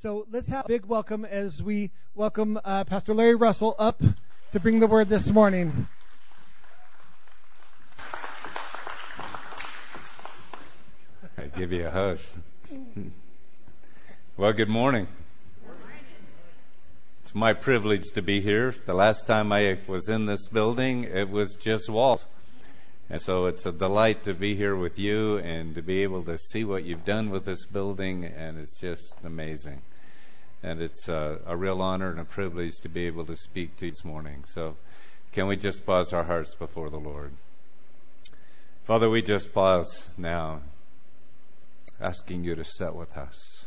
So let's have a big welcome as we welcome Pastor Larry Russell up to bring the word this morning. I give you a hug. Well, good morning. It's my privilege to be here. The last time I was in this building, it was just walls. And so it's a delight to be here with you and to be able to see what you've done with this building, and it's just amazing. And it's a real honor and a privilege to be able to speak to you this morning. So can we just pause our hearts before the Lord? Father, we just pause now, asking you to sit with us.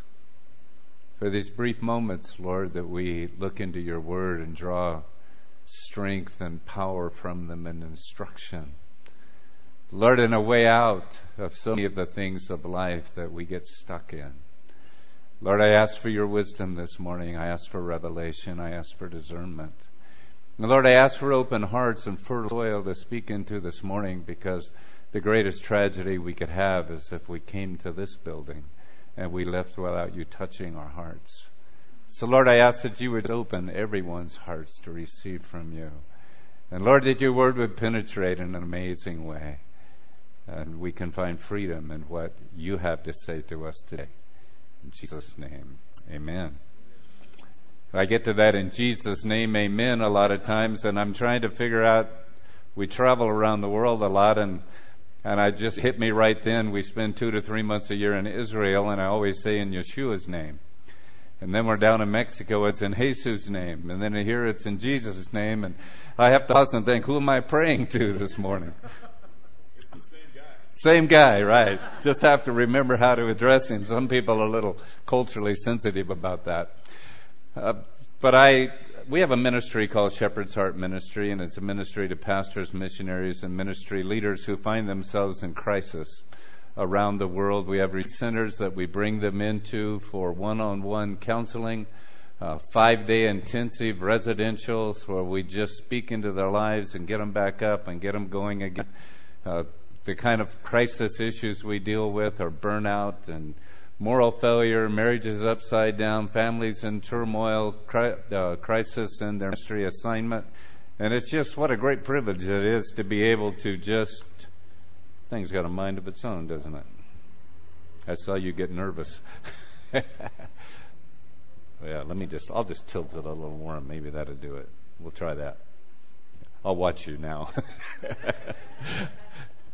For these brief moments, Lord, that we look into your word and draw strength and power from them and instruction. Lord, in a way out of so many of the things of life that we get stuck in. Lord, I ask for your wisdom this morning. I ask for revelation. I ask for discernment. And Lord, I ask for open hearts and fertile soil to speak into this morning, because the greatest tragedy we could have is if we came to this building and we left without you touching our hearts. So Lord, I ask that you would open everyone's hearts to receive from you. And Lord, that your word would penetrate in an amazing way, and we can find freedom in what you have to say to us today. In Jesus' name, amen. I get to that "in Jesus' name, amen" a lot of times, and I'm trying to figure out, we travel around the world a lot, and I just hit me right then. We spend 2 to 3 months a year in Israel, and I always say "in Yeshua's name." And then we're down in Mexico, it's "in Jesus' name." And then here it's "in Jesus' name." And I have to pause and think, who am I praying to this morning? Same guy, right. Just have to remember how to address him. Some people are a little culturally sensitive about that. But we have a ministry called Shepherd's Heart Ministry, and it's a ministry to pastors, missionaries, and ministry leaders who find themselves in crisis around the world. We have retreat centers that we bring them into for one-on-one counseling, 5-day intensive residentials where we just speak into their lives and get them back up and get them going again. The kind of crisis issues we deal with are burnout and moral failure, marriages upside down, families in turmoil, crisis in their ministry assignment. And it's just what a great privilege it is to be able to just... Thing's got a mind of its own, doesn't it? I saw you get nervous. Yeah, I'll just tilt it a little warm. Maybe that'll do it. We'll try that. I'll watch you now.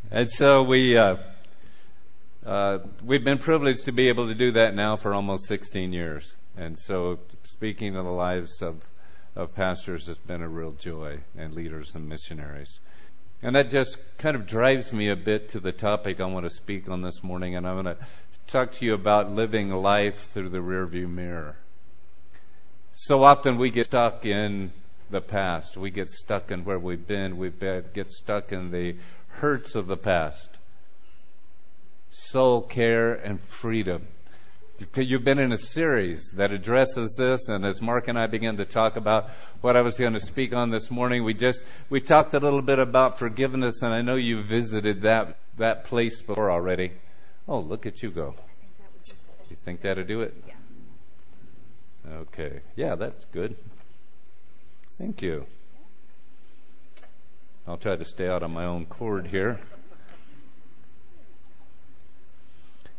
And so we've been privileged to be able to do that now for almost 16 years. And so speaking to the lives of pastors has been a real joy, and leaders and missionaries. And that just kind of drives me a bit to the topic I want to speak on this morning. And I want to talk to you about living life through the rearview mirror. So often we get stuck in the past. We get stuck in where we've been. We get stuck in the hurts of the past. Soul care and freedom. You've been in a series that addresses this, and as Mark and I began to talk about what I was going to speak on this morning, we talked a little bit about forgiveness, and I know you visited that place before already. Oh, look at you go. You think that'll do it? Yeah. Okay. Yeah, that's good. Thank you. I'll try to stay out on my own cord here.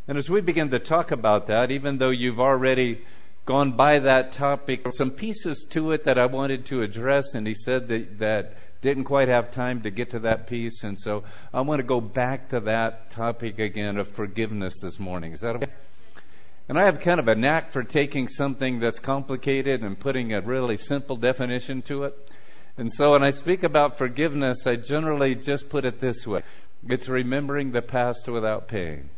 And as we begin to talk about that, even though you've already gone by that topic, some pieces to it that I wanted to address, and he said that didn't quite have time to get to that piece, and so I want to go back to that topic again of forgiveness this morning. Is that okay? And I have kind of a knack for taking something that's complicated and putting a really simple definition to it. And so when I speak about forgiveness, I generally just put it this way. It's remembering the past without pain.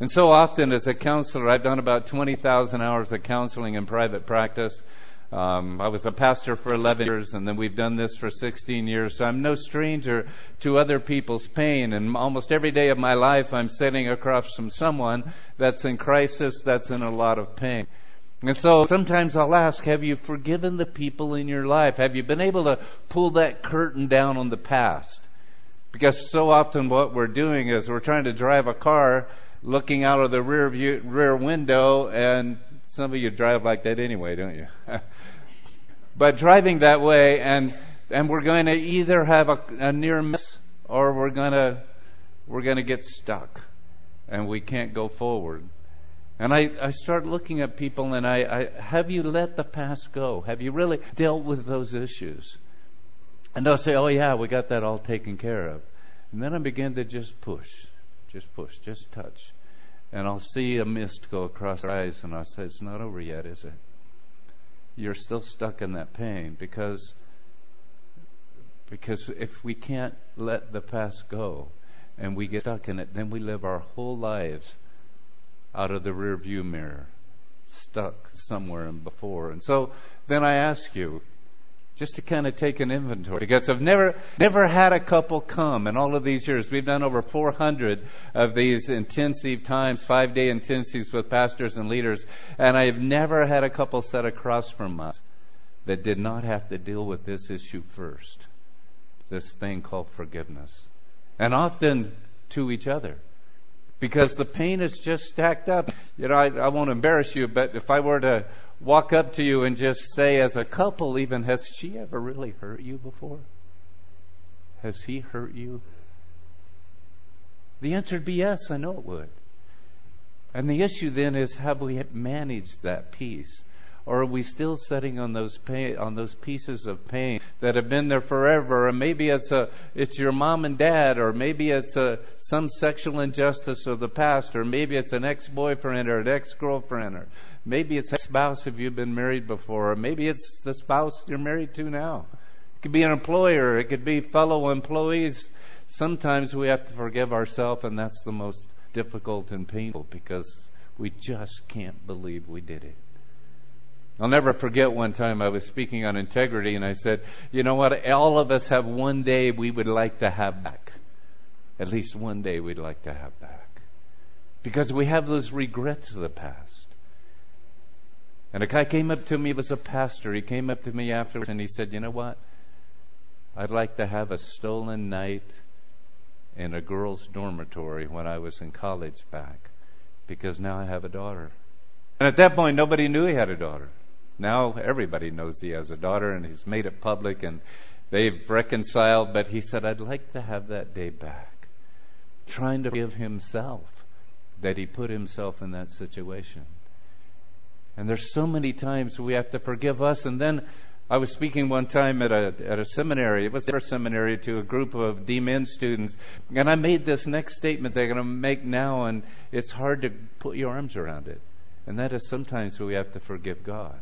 And so often as a counselor, I've done about 20,000 hours of counseling in private practice. I was a pastor for 11 years, and then we've done this for 16 years. So I'm no stranger to other people's pain. And almost every day of my life, I'm sitting across from someone that's in crisis, that's in a lot of pain. And so sometimes I'll ask, have you forgiven the people in your life? Have you been able to pull that curtain down on the past? Because so often what we're doing is we're trying to drive a car looking out of the rear window and Some of you drive like that anyway, don't you? But driving that way, and we're going to either have a near miss, or we're going to get stuck, and we can't go forward. And I start looking at people, and I have you let the past go? Have you really dealt with those issues? And they'll say, oh yeah, we got that all taken care of. And then I begin to just push, just touch. And I'll see a mist go across their eyes, and I'll say, it's not over yet, is it? You're still stuck in that pain, because if we can't let the past go and we get stuck in it, then we live our whole lives out of the rear view mirror, stuck somewhere and before. And so then I ask you, just to kind of take an inventory, because I've never had a couple come in all of these years. We've done over 400 of these intensive times, 5-day intensives with pastors and leaders, and I've never had a couple set across from us that did not have to deal with this issue first, this thing called forgiveness, and often to each other, because the pain is just stacked up. You know, I won't embarrass you, but if I were to walk up to you and just say, as a couple even, has she ever really hurt you before? Has he hurt you? The answer would be yes, I know it would. And the issue then is, have we managed that piece? Or are we still sitting on those pieces of pain that have been there forever? Or maybe it's your mom and dad, or maybe it's some sexual injustice of the past, or maybe it's an ex-boyfriend or an ex-girlfriend, or maybe it's a spouse if you've been married before, or maybe it's the spouse you're married to now. It could be an employer, it could be fellow employees. Sometimes we have to forgive ourselves, and that's the most difficult and painful, because we just can't believe we did it. I'll never forget one time I was speaking on integrity, and I said, you know what, all of us have one day we would like to have back. At least one day we'd like to have back. Because we have those regrets of the past. And a guy came up to me, it was a pastor, he came up to me afterwards and he said, you know what, I'd like to have a stolen night in a girl's dormitory when I was in college back, because now I have a daughter. And at that point, nobody knew he had a daughter. Now everybody knows he has a daughter, and he's made it public, and they've reconciled. But he said, I'd like to have that day back. Trying to forgive himself that he put himself in that situation. And there's so many times we have to forgive us. And then I was speaking one time at a seminary. It was their seminary, to a group of D-Min students. And I made this next statement they're going to make now, and it's hard to put your arms around it. And that is, sometimes we have to forgive God.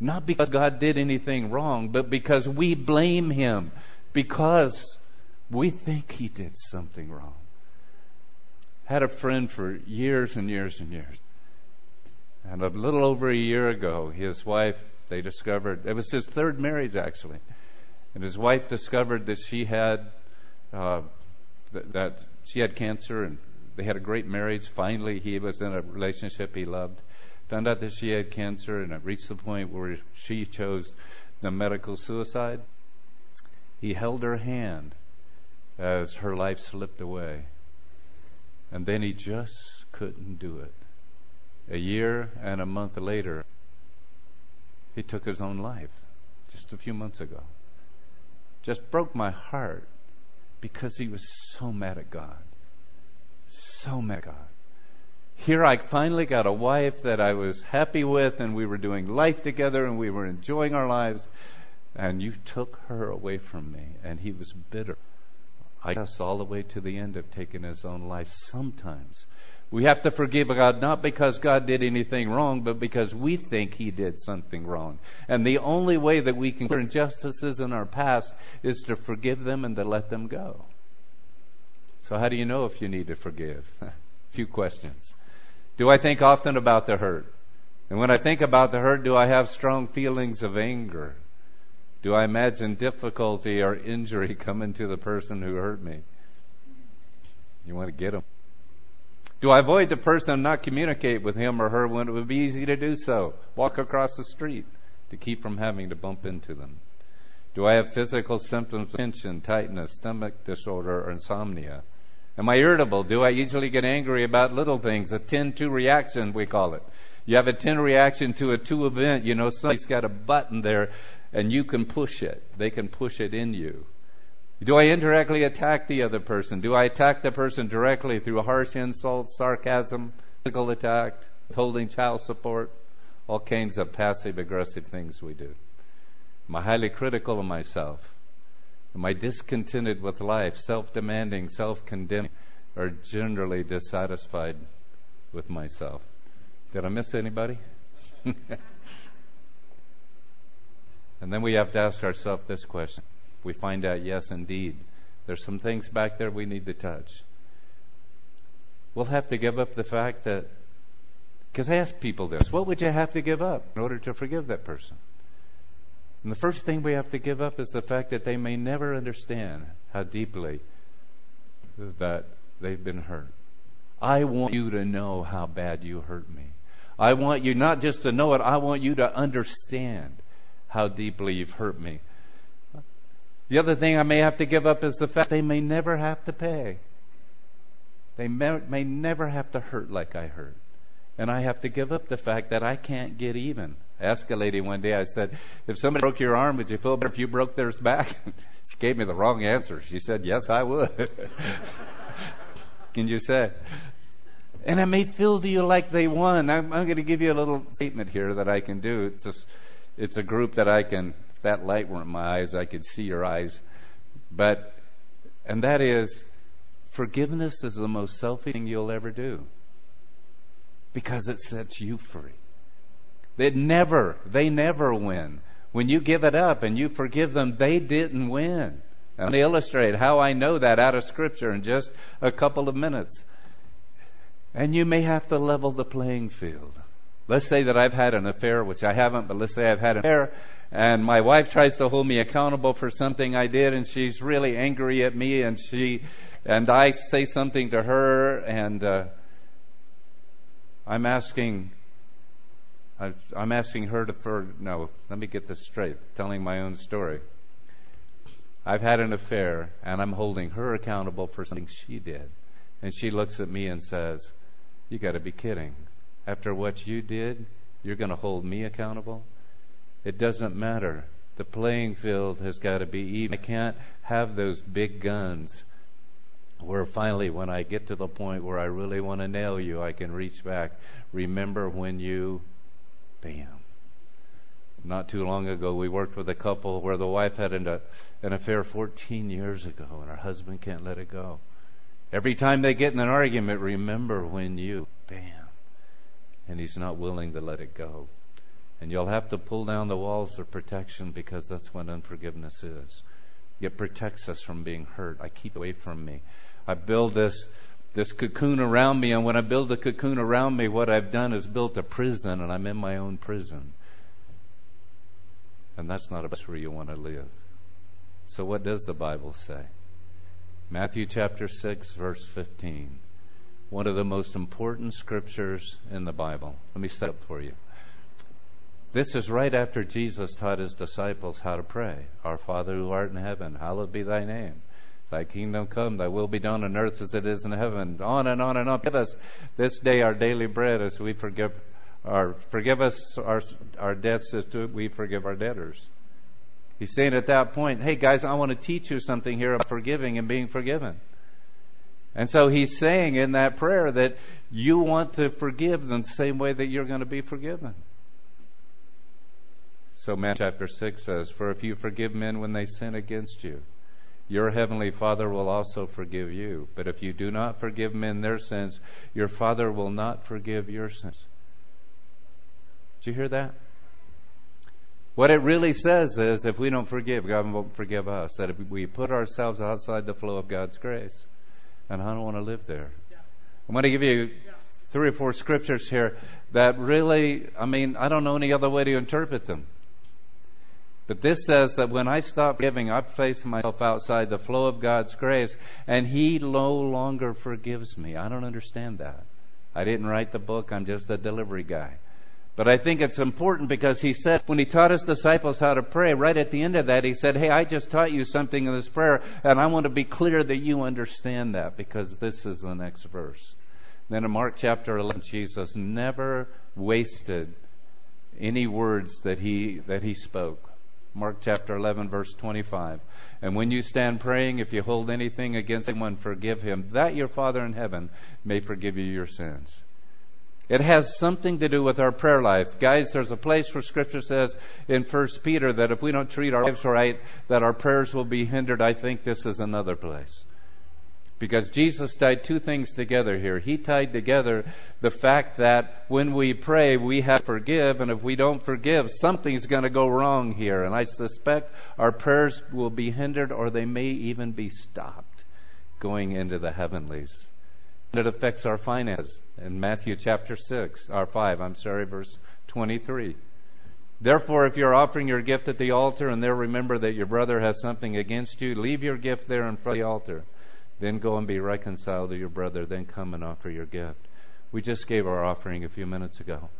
Not because God did anything wrong, but because we blame Him, because we think He did something wrong. Had a friend for years and years and years. And a little over a year ago, his wife, they discovered, it was his third marriage actually, and his wife discovered that she had cancer, and they had a great marriage. Finally, he was in a relationship he loved. Found out that she had cancer, and it reached the point where she chose the medical suicide. He held her hand as her life slipped away. And then he just couldn't do it. A year and a month later, he took his own life, just a few months ago. Just broke my heart, because he was so mad at God. So mad, God. Here I finally got a wife that I was happy with, and we were doing life together, and we were enjoying our lives, and you took her away from me. And he was bitter, I guess, all the way to the end of taking his own life. Sometimes we have to forgive God, not because God did anything wrong, but because we think He did something wrong. And the only way that we can clear injustices in our past is to forgive them and to let them go. So how do you know if you need to forgive? A few questions. Do I think often about the hurt? And when I think about the hurt, do I have strong feelings of anger? Do I imagine difficulty or injury coming to the person who hurt me? You want to get them. Do I avoid the person and not communicate with him or her when it would be easy to do so? Walk across the street to keep from having to bump into them. Do I have physical symptoms of tension, tightness, stomach disorder, or insomnia? Am I irritable? Do I easily get angry about little things? A 10-2 reaction, we call it. You have a 10 reaction to a 2 event. You know, somebody's got a button there, and you can push it. They can push it in you. Do I indirectly attack the other person? Do I attack the person directly through harsh insults, sarcasm, physical attack, withholding child support? All kinds of passive-aggressive things we do. Am I highly critical of myself? Am I discontented with life, self-demanding, self-condemning, or generally dissatisfied with myself? Did I miss anybody? And then we have to ask ourselves this question. We find out, yes, indeed, there's some things back there we need to touch. We'll have to give up the fact that, because I ask people this, what would you have to give up in order to forgive that person? And the first thing we have to give up is the fact that they may never understand how deeply that they've been hurt. I want you to know how bad you hurt me. I want you not just to know it, I want you to understand how deeply you've hurt me. The other thing I may have to give up is the fact they may never have to pay. They may never have to hurt like I hurt. And I have to give up the fact that I can't get even. I asked a lady one day, I said, if somebody broke your arm, would you feel better if you broke theirs back? She gave me the wrong answer. She said, yes, I would. Can you say? And I may feel to you like they won. I'm going to give you a little statement here that I can do. It's a group that I can, if that light weren't my eyes, I could see your eyes. But, and that is, forgiveness is the most selfish thing you'll ever do. Because it sets you free. They never win. When you give it up and you forgive them, they didn't win. I'm going to illustrate how I know that out of Scripture in just a couple of minutes. And you may have to level the playing field. Let's say that I've had an affair, which I haven't, but let's say I've had an affair, and my wife tries to hold me accountable for something I did, and she's really angry at me, and I say something to her, and I'm asking her no, let me get this straight, telling my own story. I've had an affair, and I'm holding her accountable for something she did. And she looks at me and says, you got to be kidding. After what you did, you're going to hold me accountable? It doesn't matter. The playing field has got to be even. I can't have those big guns where finally when I get to the point where I really want to nail you, I can reach back. Remember when you... Bam. Not too long ago, we worked with a couple where the wife had an affair 14 years ago, and her husband can't let it go. Every time they get in an argument, remember when you... Bam. And he's not willing to let it go. And you'll have to pull down the walls of protection, because that's what unforgiveness is. It protects us from being hurt. I keep away from me. I build this cocoon around me, and when I build a cocoon around me, what I've done is built a prison, and I'm in my own prison. And that's not a place where you want to live. So what does the Bible say? Matthew chapter 6, verse 15. One of the most important scriptures in the Bible. Let me set it up for you. This is right after Jesus taught his disciples how to pray. Our Father who art in heaven, hallowed be thy name. Thy kingdom come, thy will be done on earth as it is in heaven. On and on and on. Give us this day our daily bread, as we forgive us our debts as we forgive our debtors. He's saying at that point, hey guys, I want to teach you something here about forgiving and being forgiven. And so he's saying in that prayer that you want to forgive them the same way that you're going to be forgiven. So Matthew chapter 6 says, for if you forgive men when they sin against you, your heavenly Father will also forgive you. But if you do not forgive men their sins, your Father will not forgive your sins. Did you hear that? What it really says is, if we don't forgive, God won't forgive us. That if we put ourselves outside the flow of God's grace, and I don't want to live there. I'm going to give you 3 or 4 scriptures here that really, I don't know any other way to interpret them. But this says that when I stop forgiving, I place myself outside the flow of God's grace, and He no longer forgives me. I don't understand that. I didn't write the book. I'm just a delivery guy. But I think it's important, because He said, when He taught His disciples how to pray, right at the end of that, He said, hey, I just taught you something in this prayer, and I want to be clear that you understand that, because this is the next verse. Then in Mark chapter 11, Jesus never wasted any words that he spoke. Mark chapter 11, verse 25. And when you stand praying, if you hold anything against anyone, forgive him, that your Father in heaven may forgive you your sins. It has something to do with our prayer life. Guys, there's a place where Scripture says in 1 Peter that if we don't treat our lives right, that our prayers will be hindered. I think this is another place. Because Jesus tied two things together here. He tied together the fact that when we pray, we have to forgive. And if we don't forgive, something's going to go wrong here. And I suspect our prayers will be hindered, or they may even be stopped going into the heavenlies. And it affects our finances. In Matthew chapter 5, verse 23. Therefore, if you're offering your gift at the altar and there remember that your brother has something against you, leave your gift there in front of the altar. Then go and be reconciled to your brother. Then come and offer your gift. We just gave our offering a few minutes ago.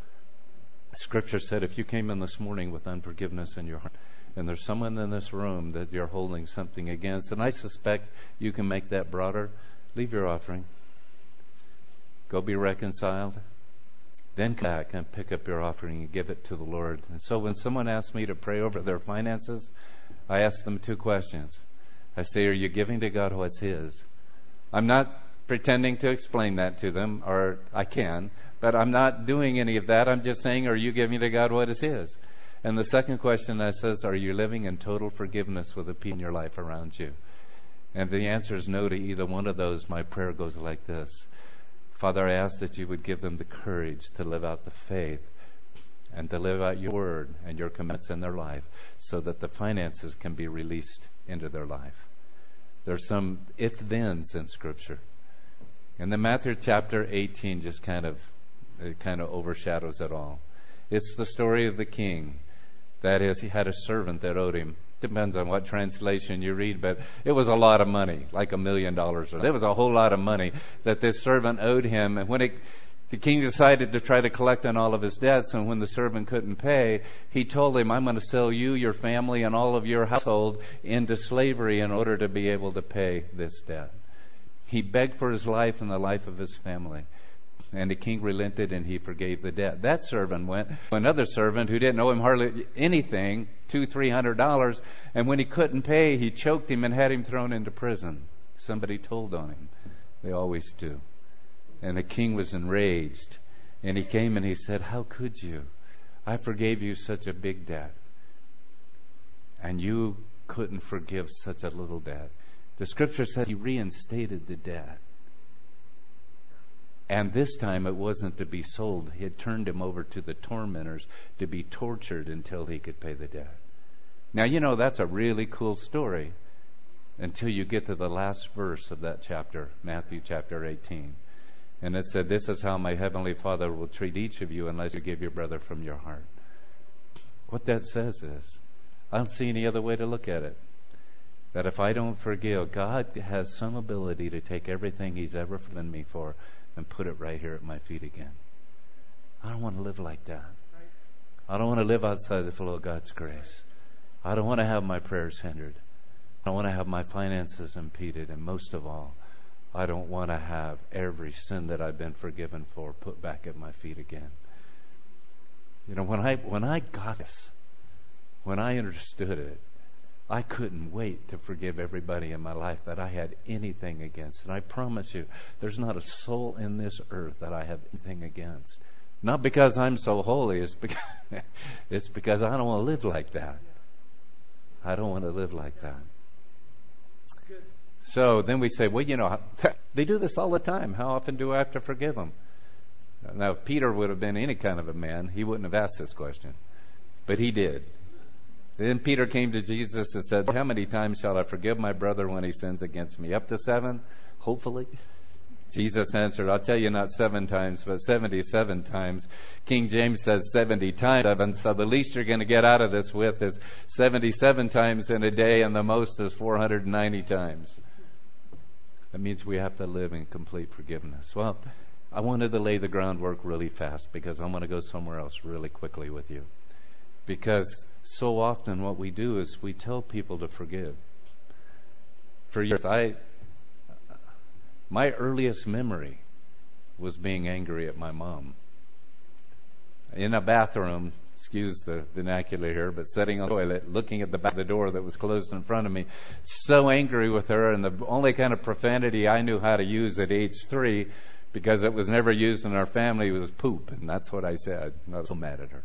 Scripture said if you came in this morning with unforgiveness in your heart, and there's someone in this room that you're holding something against, and I suspect you can make that broader, leave your offering. Go be reconciled. Then come back and pick up your offering and give it to the Lord. And so when someone asks me to pray over their finances, I ask them two questions. I say, are you giving to God what's His? I'm not pretending to explain that to them, or I can, but I'm not doing any of that. I'm just saying, are you giving to God what is His? And the second question I says, are you living in total forgiveness with the people in your life around you? And the answer is no to either one of those. My prayer goes like this. Father, I ask that you would give them the courage to live out the faith and to live out your word and your commitments in their life so that the finances can be released into their life. There's some if-thens in Scripture. And then Matthew chapter 18 just kind of overshadows it all. It's the story of the king. That is, he had a servant that owed him. Depends on what translation you read, but it was a lot of money, like $1 million. It was a whole lot of money that this servant owed him. And when the king decided to try to collect on all of his debts, and when the servant couldn't pay, he told him, I'm going to sell you, your family, and all of your household into slavery in order to be able to pay this debt. He begged for his life and the life of his family. And the king relented and he forgave the debt. That servant went to another servant who didn't owe him hardly anything, $200-300. And when he couldn't pay, he choked him and had him thrown into prison. Somebody told on him. They always do. And the king was enraged. And he came and he said, how could you? I forgave you such a big debt. And you couldn't forgive such a little debt. The Scripture says he reinstated the debt. And this time it wasn't to be sold. He had turned him over to the tormentors to be tortured until he could pay the debt. Now, you know, that's a really cool story until you get to the last verse of that chapter, Matthew chapter 18. And it said, this is how my heavenly Father will treat each of you unless you give your brother from your heart. What that says is, I don't see any other way to look at it. That if I don't forgive, God has some ability to take everything He's ever forgiven me for and put it right here at my feet again. I don't want to live like that. I don't want to live outside the flow of God's grace. I don't want to have my prayers hindered. I don't want to have my finances impeded. And most of all, I don't want to have every sin that I've been forgiven for put back at my feet again. You know, when I got this, when I understood it, I couldn't wait to forgive everybody in my life that I had anything against. And I promise you, there's not a soul in this earth that I have anything against. Not because I'm so holy. It's because I don't want to live like that. I don't want to live like that. So then we say, well, you know, they do this all the time. How often do I have to forgive them? Now, if Peter would have been any kind of a man, he wouldn't have asked this question. But he did. Then Peter came to Jesus and said, how many times shall I forgive my brother when he sins against me? Up to 7? Hopefully. Jesus answered, I'll tell you, not 7 times, but 77 times. King James says 70 times 7. So the least you're going to get out of this with is 77 times in a day, and the most is 490 times. That means we have to live in complete forgiveness. Well, I wanted to lay the groundwork really fast because I want to go somewhere else really quickly with you. Because so often what we do is we tell people to forgive. For years, my earliest memory was being angry at my mom. in a bathroom, excuse the vernacular here, but sitting on the toilet, looking at the back of the door that was closed in front of me, so angry with her, and the only kind of profanity I knew how to use at age 3, because it was never used in our family, was poop, and that's what I said. And I was so mad at her.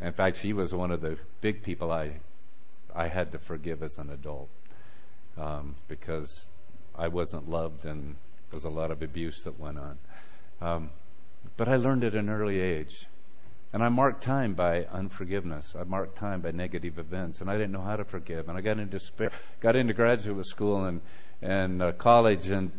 In fact, she was one of the big people I had to forgive as an adult, because I wasn't loved and there was a lot of abuse that went on. But I learned at an early age. And I marked time by unforgiveness. I marked time by negative events. And I didn't know how to forgive. And I got into despair. Got into graduate school and college. And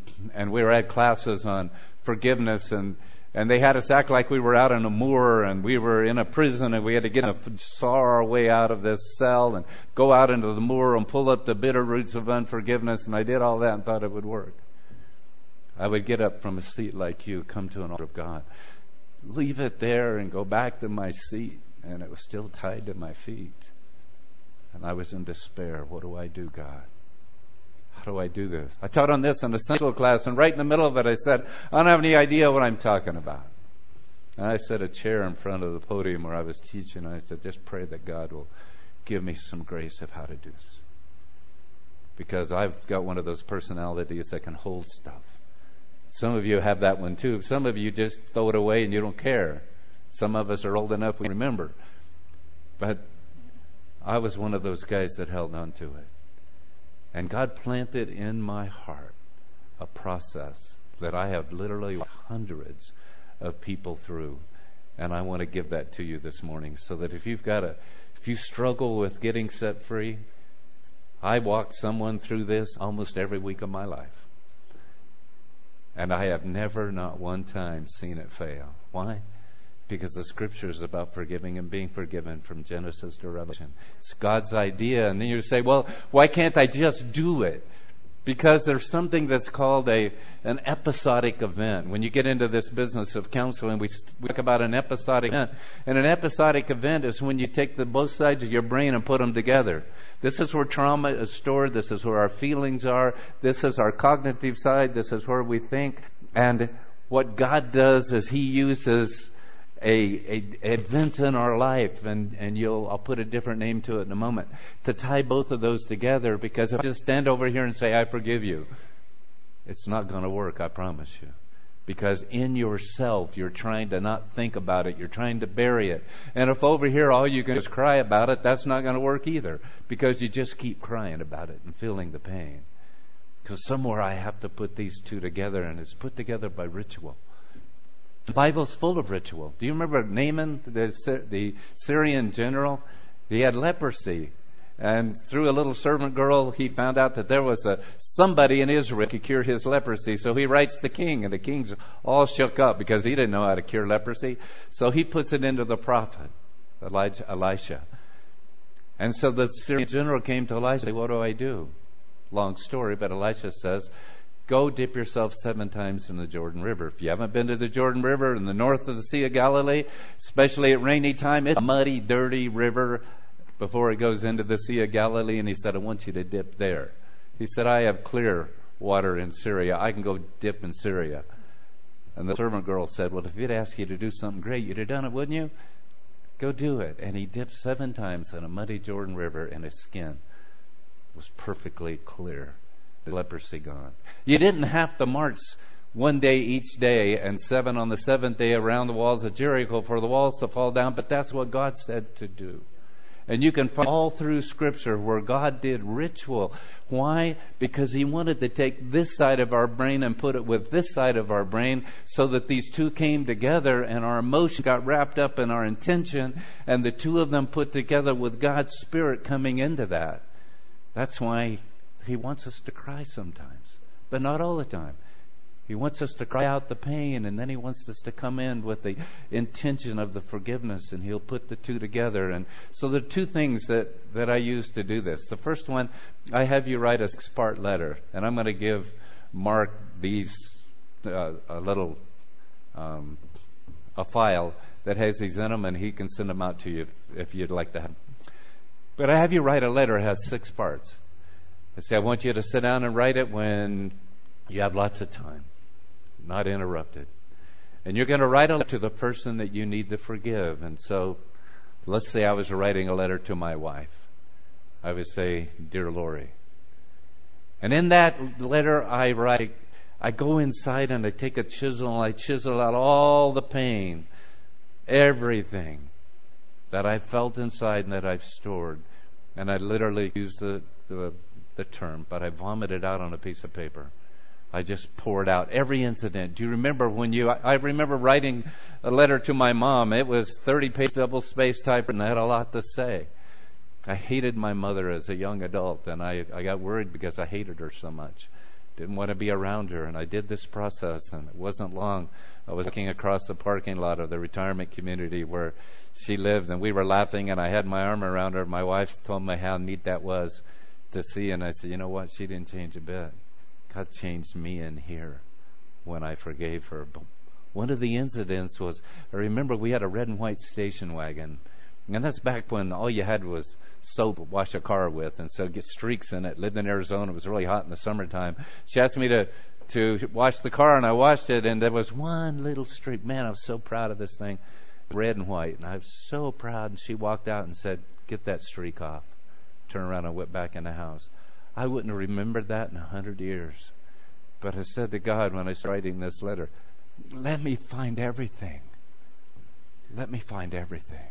we were at classes on forgiveness. And they had us act like we were out in a moor. And we were in a prison. And we had to get saw our way out of this cell. And go out into the moor and pull up the bitter roots of unforgiveness. And I did all that and thought it would work. I would get up from a seat like you, come to an altar of God, leave it there and go back to my seat, and it was still tied to my feet. And I was in despair. What do I do, God? How do I do this? I taught on this in a Sunday school class, and right in the middle of it I said, I don't have any idea what I'm talking about. And I set a chair in front of the podium where I was teaching, and I said, just pray that God will give me some grace of how to do this. Because I've got one of those personalities that can hold stuff. Some of you have that one too. Some of you just throw it away and you don't care. Some of us are old enough we remember. But I was one of those guys that held on to it. And God planted in my heart a process that I have literally hundreds of people through. And I want to give that to you this morning, so that if you've got if you struggle with getting set free, I walked someone through this almost every week of my life. And I have never, not one time, seen it fail. Why? Because the Scripture is about forgiving and being forgiven from Genesis to Revelation. It's God's idea. And then you say, well, why can't I just do it? Because there's something that's called an episodic event. When you get into this business of counseling, we talk about an episodic event. And an episodic event is when you take both sides of your brain and put them together. This is where trauma is stored. This is where our feelings are. This is our cognitive side. This is where we think. And what God does is He uses a event in our life, and I'll put a different name to it in a moment, to tie both of those together. Because if I just stand over here and say, I forgive you, it's not going to work, I promise you. Because in yourself, you're trying to not think about it. You're trying to bury it. And if over here all you can just cry about it, that's not going to work either. Because you just keep crying about it and feeling the pain. Because somewhere I have to put these two together, and it's put together by ritual. The Bible's full of ritual. Do you remember Naaman, the Syrian general? He had leprosy. And through a little servant girl, he found out that there was somebody in Israel who could cure his leprosy. So he writes the king, and the king's all shook up because he didn't know how to cure leprosy. So he puts it into the prophet, Elisha. And so the Syrian general came to Elisha and said, what do I do? Long story, but Elisha says, go dip yourself 7 times in the Jordan River. If you haven't been to the Jordan River in the north of the Sea of Galilee, especially at rainy time, it's a muddy, dirty river before it goes into the Sea of Galilee. And he said, I want you to dip there. He said, I have clear water in Syria. I can go dip in Syria. And the servant girl said, well, if he'd asked you to do something great, you'd have done it, wouldn't you? Go do it. And he dipped 7 times in a muddy Jordan River, and his skin was perfectly clear. The leprosy gone. You didn't have to march one day each day and 7 on the 7th day around the walls of Jericho for the walls to fall down, but that's what God said to do. And you can find all through Scripture where God did ritual. Why? Because He wanted to take this side of our brain and put it with this side of our brain, so that these two came together and our emotion got wrapped up in our intention, and the two of them put together with God's Spirit coming into that. That's why He wants us to cry sometimes, but not all the time. He wants us to cry out the pain, and then He wants us to come in with the intention of the forgiveness, and He'll put the two together. And so there are two things that I use to do this. The first one, I have you write a 6-part letter, and I'm going to give Mark a file that has these in them, and he can send them out to you if you'd like to have them. But I have you write a letter that has 6 parts. I say, I want you to sit down and write it when you have lots of time. Not interrupted. And you're going to write a letter to the person that you need to forgive. And so, let's say I was writing a letter to my wife. I would say, "Dear Lori." And in that letter I write, I go inside and I take a chisel and I chisel out all the pain, everything that I felt inside and that I've stored. And I literally use the term, but I vomit it out on a piece of paper. I just pour it out. Every incident. Do you remember when you... I remember writing a letter to my mom. It was 30 pages, double-spaced type, and I had a lot to say. I hated my mother as a young adult, and I got worried because I hated her so much. Didn't want to be around her, and I did this process, and it wasn't long. I was walking across the parking lot of the retirement community where she lived, and we were laughing, and I had my arm around her. My wife told me how neat that was to see, and I said, you know what? She didn't change a bit. God changed me in here when I forgave her. But one of the incidents was, I remember we had a red and white station wagon. And that's back when all you had was soap to wash a car with. And so get streaks in it. Lived in Arizona. It was really hot in the summertime. She asked me to wash the car, and I washed it. And there was one little streak. Man, I was so proud of this thing. Red and white. And I was so proud. And she walked out and said, "Get that streak off." Turned around and went back in the house. I wouldn't have remembered that in 100 years. But I said to God when I was writing this letter, let me find everything. Let me find everything.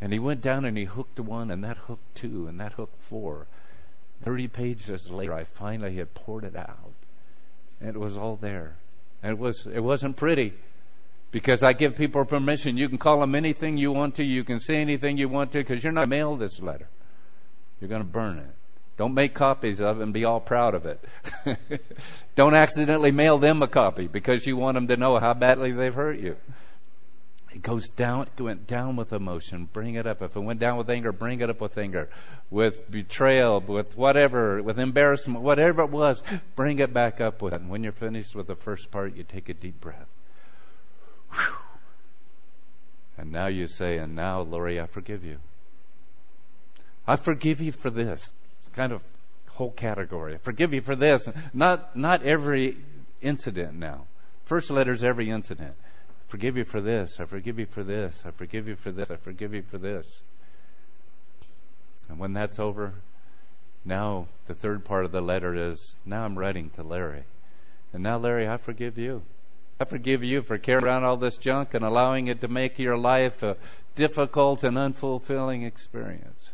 And he went down and he hooked one, and that hooked two, and that hooked four. 30 pages later, I finally had poured it out. And it was all there. And it wasn't pretty. Because I give people permission. You can call them anything you want to. You can say anything you want to. Because you're not going to mail this letter. You're going to burn it. Don't make copies of it and be all proud of it. Don't accidentally mail them a copy because you want them to know how badly they've hurt you. It goes down. It went down with emotion. Bring it up. If it went down with anger, bring it up with anger. With betrayal, with whatever, with embarrassment, whatever it was, bring it back up with it. And when you're finished with the first part, you take a deep breath. Whew. And now you say, "And now, Lori, I forgive you. I forgive you for this." Kind of whole category. I forgive you for this. Not every incident now. First letter's every incident. I forgive you for this. I forgive you for this. I forgive you for this. I forgive you for this. And when that's over, now the third part of the letter is, now I'm writing to Larry. And now, Larry, I forgive you. I forgive you for carrying around all this junk and allowing it to make your life a difficult and unfulfilling experience.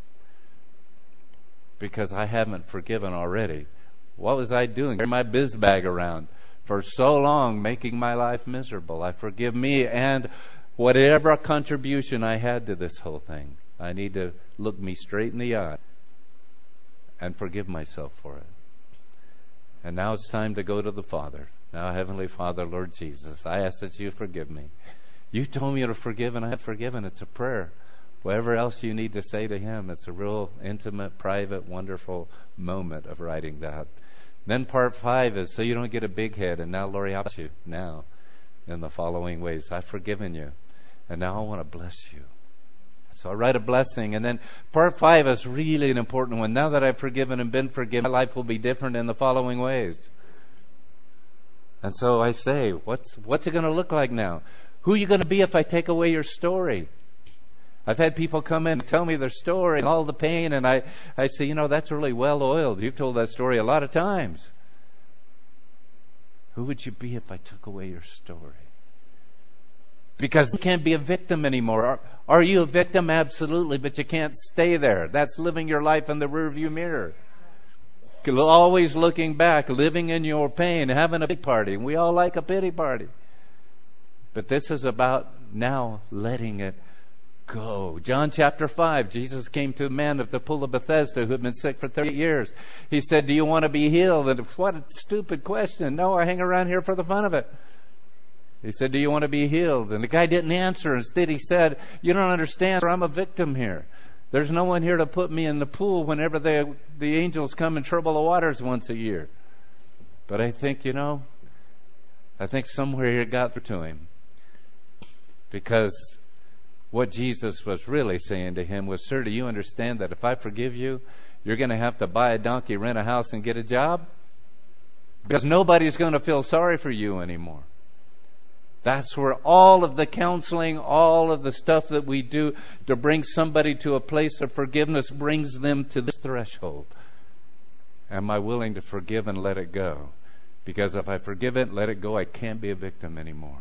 Because I haven't forgiven already. What was I doing? Carrying my biz bag around for so long, making my life miserable. I forgive me and whatever contribution I had to this whole thing. I need to look me straight in the eye and forgive myself for it. And now it's time to go to the Father. Now, Heavenly Father, Lord Jesus, I ask that you forgive me. You told me to forgive, and I have forgiven. It's a prayer. Whatever else you need to say to him, it's a real intimate, private, wonderful moment of writing that. Then part 5 is, so you don't get a big head. And now, Lori, I bless you now in the following ways. I've forgiven you, and now I want to bless you. So I write a blessing. And then part 5 is really an important one. Now that I've forgiven and been forgiven, my life will be different in the following ways. And so I say, what's it going to look like now? Who are you going to be if I take away your story? I've had people come in and tell me their story and all the pain, and I say, you know, that's really well-oiled. You've told that story a lot of times. Who would you be if I took away your story? Because you can't be a victim anymore. Are you a victim? Absolutely, but you can't stay there. That's living your life in the rearview mirror. Always looking back, living in your pain, having a pity party. We all like a pity party. But this is about now letting it go. John chapter 5, Jesus came to a man of the pool of Bethesda who had been sick for 38 years. He said, "Do you want to be healed?" And what a stupid question. "No, I hang around here for the fun of it." He said, "Do you want to be healed?" And the guy didn't answer. Instead, he said, "You don't understand, sir. I'm a victim here. There's no one here to put me in the pool whenever the angels come and trouble the waters once a year. But I think, you know, I think somewhere it got through to him." Because what Jesus was really saying to him was, "Sir, do you understand that if I forgive you, you're going to have to buy a donkey, rent a house, and get a job? Because nobody's going to feel sorry for you anymore. That's where all of the counseling, all of the stuff that we do to bring somebody to a place of forgiveness brings them to this threshold. Am I willing to forgive and let it go? Because if I forgive it, let it go, I can't be a victim anymore.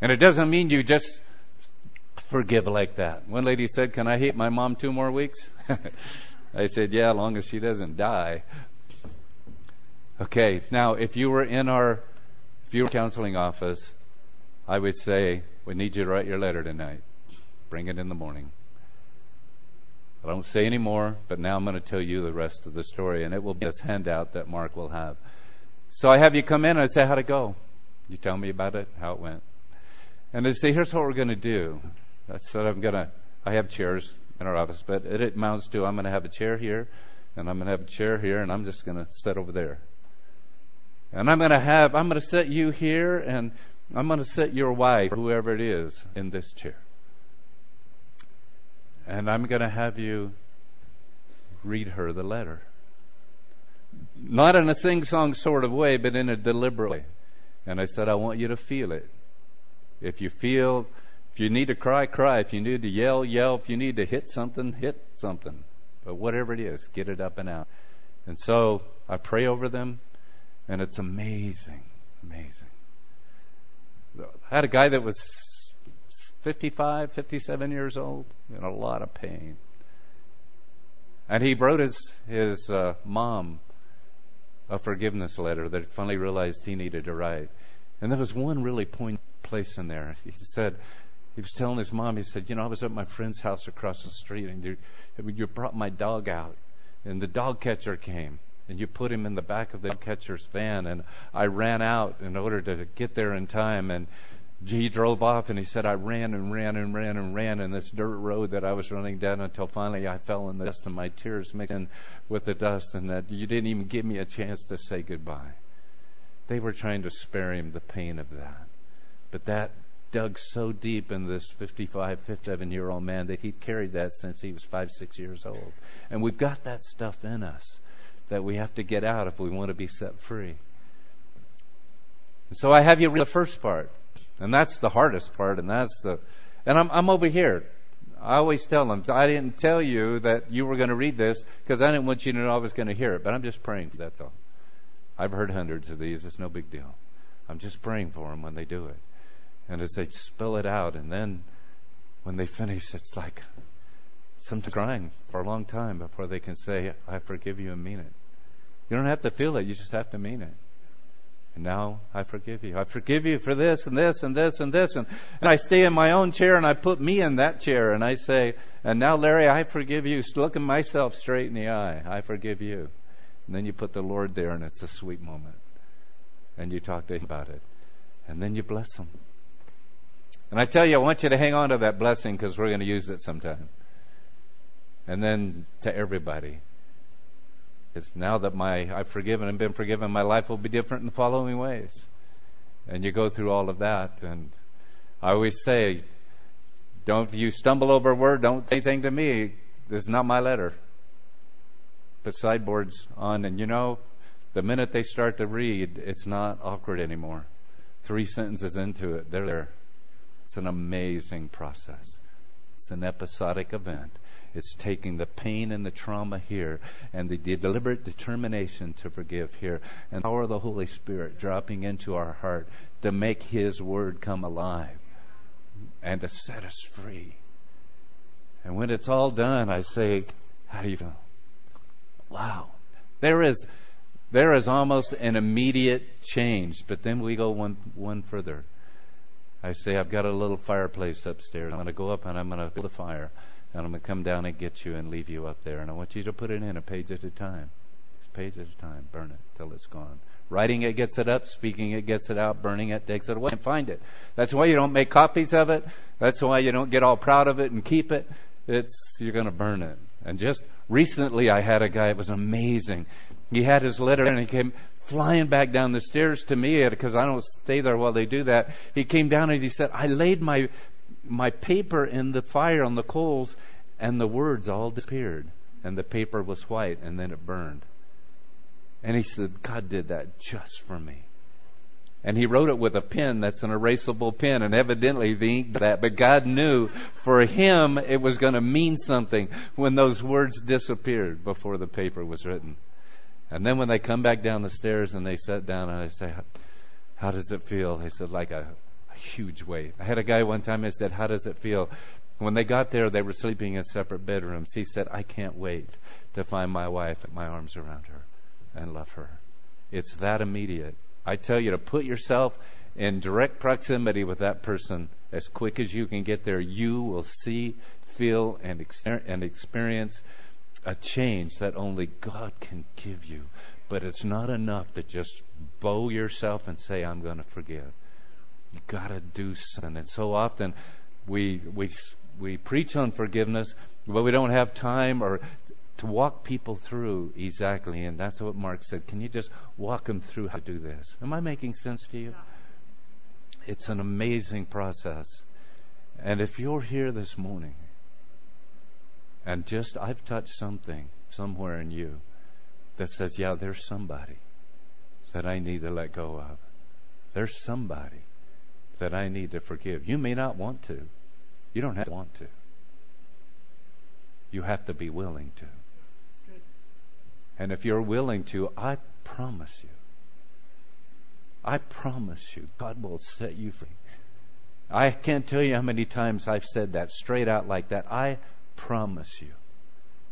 And it doesn't mean you just forgive like that. One lady said, "Can I hate my mom 2 more weeks? I said, "Yeah, as long as she doesn't die." Okay, now if you were counseling office, I would say, "We need you to write your letter tonight. Bring it in the morning. I don't say any more, but now I'm going to tell you the rest of the story," and it will be this handout that Mark will have. So I have you come in and I say, "How'd it go? You tell me about it, how it went." And they say, "Here's what we're going to do." I said, I have chairs in our office, but it amounts to I'm going to have a chair here, and I'm going to have a chair here, and I'm just going to sit over there. And I'm going to set you here, and I'm going to set your wife, whoever it is, in this chair. And I'm going to have you read her the letter. Not in a sing-song sort of way, but in a deliberate way. And I said, I want you to feel it. If you need to cry, cry. If you need to yell, yell. If you need to hit something, hit something. But whatever it is, get it up and out. And so I pray over them, and it's amazing, amazing. I had a guy that was 55, 57 years old, in a lot of pain. And he wrote his mom a forgiveness letter that he finally realized he needed to write. And there was one really poignant place in there. He was telling his mom, he said, "I was at my friend's house across the street, and you brought my dog out, and the dog catcher came, and you put him in the back of the dog catcher's van, and I ran out in order to get there in time, and he drove off," and he said, "I ran and ran and ran and ran in this dirt road that I was running down until finally I fell in the dust, and my tears mixed in with the dust, and that you didn't even give me a chance to say goodbye." They were trying to spare him the pain of that. But that dug so deep in this 55, 57-year-old man that he'd carried that since he was 5, 6 years old. And we've got that stuff in us that we have to get out if we want to be set free. So I have you read the first part. And that's the hardest part. And I'm over here. I always tell them, I didn't tell you that you were going to read this because I didn't want you to know I was going to hear it. But I'm just praying, that's all. I've heard hundreds of these. It's no big deal. I'm just praying for them when they do it. And as they spill it out, and then when they finish, it's like sometimes crying for a long time before they can say, "I forgive you and mean it." You don't have to feel it. You just have to mean it. And now I forgive you. I forgive you for this and this and this and this. And I stay in my own chair, and I put me in that chair, and I say, "And now, Larry, I forgive you." Looking myself straight in the eye. I forgive you. And then you put the Lord there, and it's a sweet moment. And you talk to him about it. And then you bless him. And I tell you, I want you to hang on to that blessing because we're going to use it sometime. And then to everybody. It's now that I've forgiven and been forgiven, my life will be different in the following ways. And you go through all of that. And I always say, if you stumble over a word, don't say anything to me. This is not my letter. Put sideboards on. And the minute they start to read, it's not awkward anymore. 3 sentences into it, they're there. It's an amazing process. It's an episodic event. It's taking the pain and the trauma here and the deliberate determination to forgive here and the power of the Holy Spirit dropping into our heart to make His Word come alive and to set us free. And when it's all done, I say, "How do you feel?" Wow. There is almost an immediate change, but then we go one further. I say, "I've got a little fireplace upstairs. I'm going to go up and I'm going to build a fire. And I'm going to come down and get you and leave you up there. And I want you to put it in a page at a time. It's a page at a time. Burn it till it's gone. Writing it gets it up. Speaking it gets it out. Burning it takes it away. And find it. That's why you don't make copies of it. That's why you don't get all proud of it and keep it. You're going to burn it." And just recently I had a guy, it was amazing. He had his letter and he came flying back down the stairs to me because I don't stay there while they do that. He came down and he said, "I laid my paper in the fire on the coals and the words all disappeared and the paper was white and then it burned." And he said, "God did that just for me." And he wrote it with a pen that's an erasable pen, and evidently the ink that. But God knew for him it was going to mean something when those words disappeared before the paper was written. And then when they come back down the stairs and they sat down and I say, how does it feel? They said, like a huge weight. I had a guy one time, I said, how does it feel? When they got there, they were sleeping in separate bedrooms. He said, I can't wait to find my wife and my arms around her and love her. It's that immediate. I tell you to put yourself in direct proximity with that person as quick as you can get there. You will see, feel, and experience a change that only God can give you. But it's not enough to just bow yourself and say, I'm going to forgive. You got to do something. And so often we preach on forgiveness, but we don't have time or to walk people through exactly. And that's what Mark said. Can you just walk them through how to do this? Am I making sense to you? It's an amazing process. And if you're here this morning and just I've touched something somewhere in you that says, yeah, there's somebody that I need to let go of. There's somebody that I need to forgive. You may not want to. You don't have to want to. You have to be willing to. And if you're willing to, I promise you, God will set you free. I can't tell you how many times I've said that straight out like that. I promise you,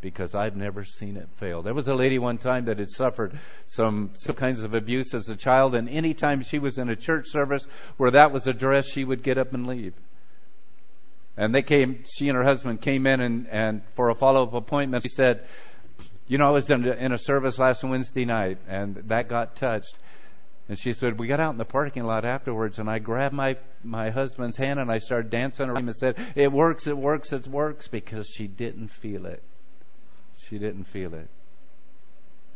because I've never seen it fail. There was a lady one time that had suffered some kinds of abuse as a child, and any time she was in a church service where that was addressed, she would get up and leave. And she and her husband came in and for a follow-up appointment, she said, you know, I was in a service last Wednesday night, and that got touched. And she said, we got out in the parking lot afterwards, and I grabbed my husband's hand, and I started dancing around him and said, it works, because she didn't feel it. She didn't feel it.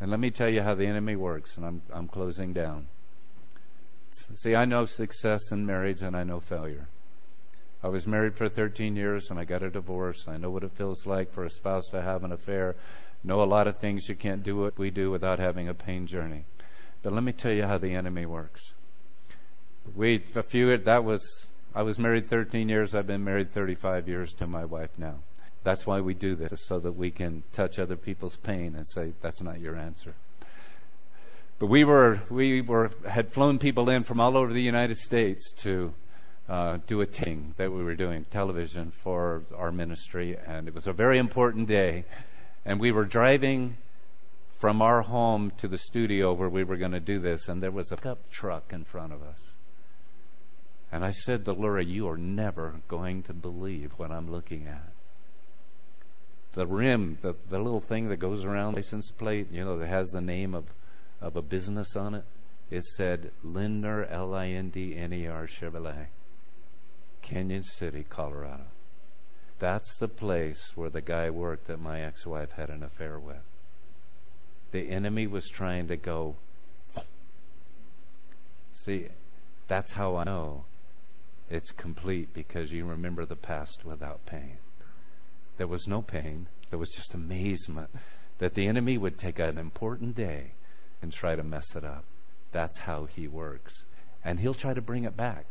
And let me tell you how the enemy works, and I'm closing down. See, I know success in marriage, and I know failure. I was married for 13 years, and I got a divorce. I know what it feels like for a spouse to have an affair. Know a lot of things you can't do what we do without having a pain journey. But let me tell you how the enemy works. I was married 13 years. I've been married 35 years to my wife now. That's why we do this, so that we can touch other people's pain and say, that's not your answer. But we had flown people in from all over the United States to do a thing that we were doing, television for our ministry, and it was a very important day. And we were driving from our home to the studio where we were going to do this, and there was a pickup truck in front of us. And I said to Laura, you are never going to believe what I'm looking at. The rim, the little thing that goes around the license plate, you know, that has the name of a business on it, it said Lindner, L-I-N-D-N-E-R Chevrolet. Canyon City, Colorado. That's the place where the guy worked that my ex-wife had an affair with. The enemy was trying to go. See, that's how I know it's complete, because you remember the past without pain. There was no pain. There was just amazement that the enemy would take an important day and try to mess it up. That's how he works. And he'll try to bring it back.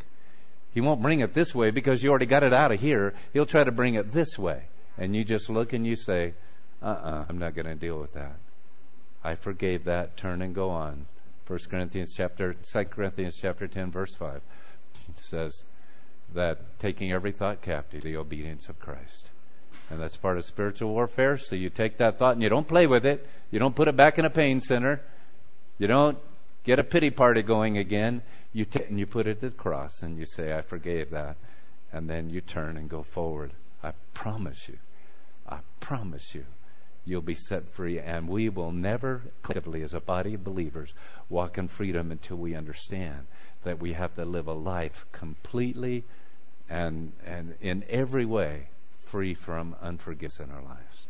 He won't bring it this way because you already got it out of here. He'll try to bring it this way. And you just look and you say, I'm not going to deal with that. I forgave that. Turn and go on. 2 Corinthians chapter 10, verse 5 says that taking every thought captive to the obedience of Christ. And that's part of spiritual warfare. So you take that thought and you don't play with it. You don't put it back in a pain center. You don't get a pity party going again. You take and you put it to the cross and you say, I forgave that. And then you turn and go forward. I promise you, you'll be set free. And we will never, collectively as a body of believers, walk in freedom until we understand that we have to live a life completely and in every way free from unforgiveness in our lives.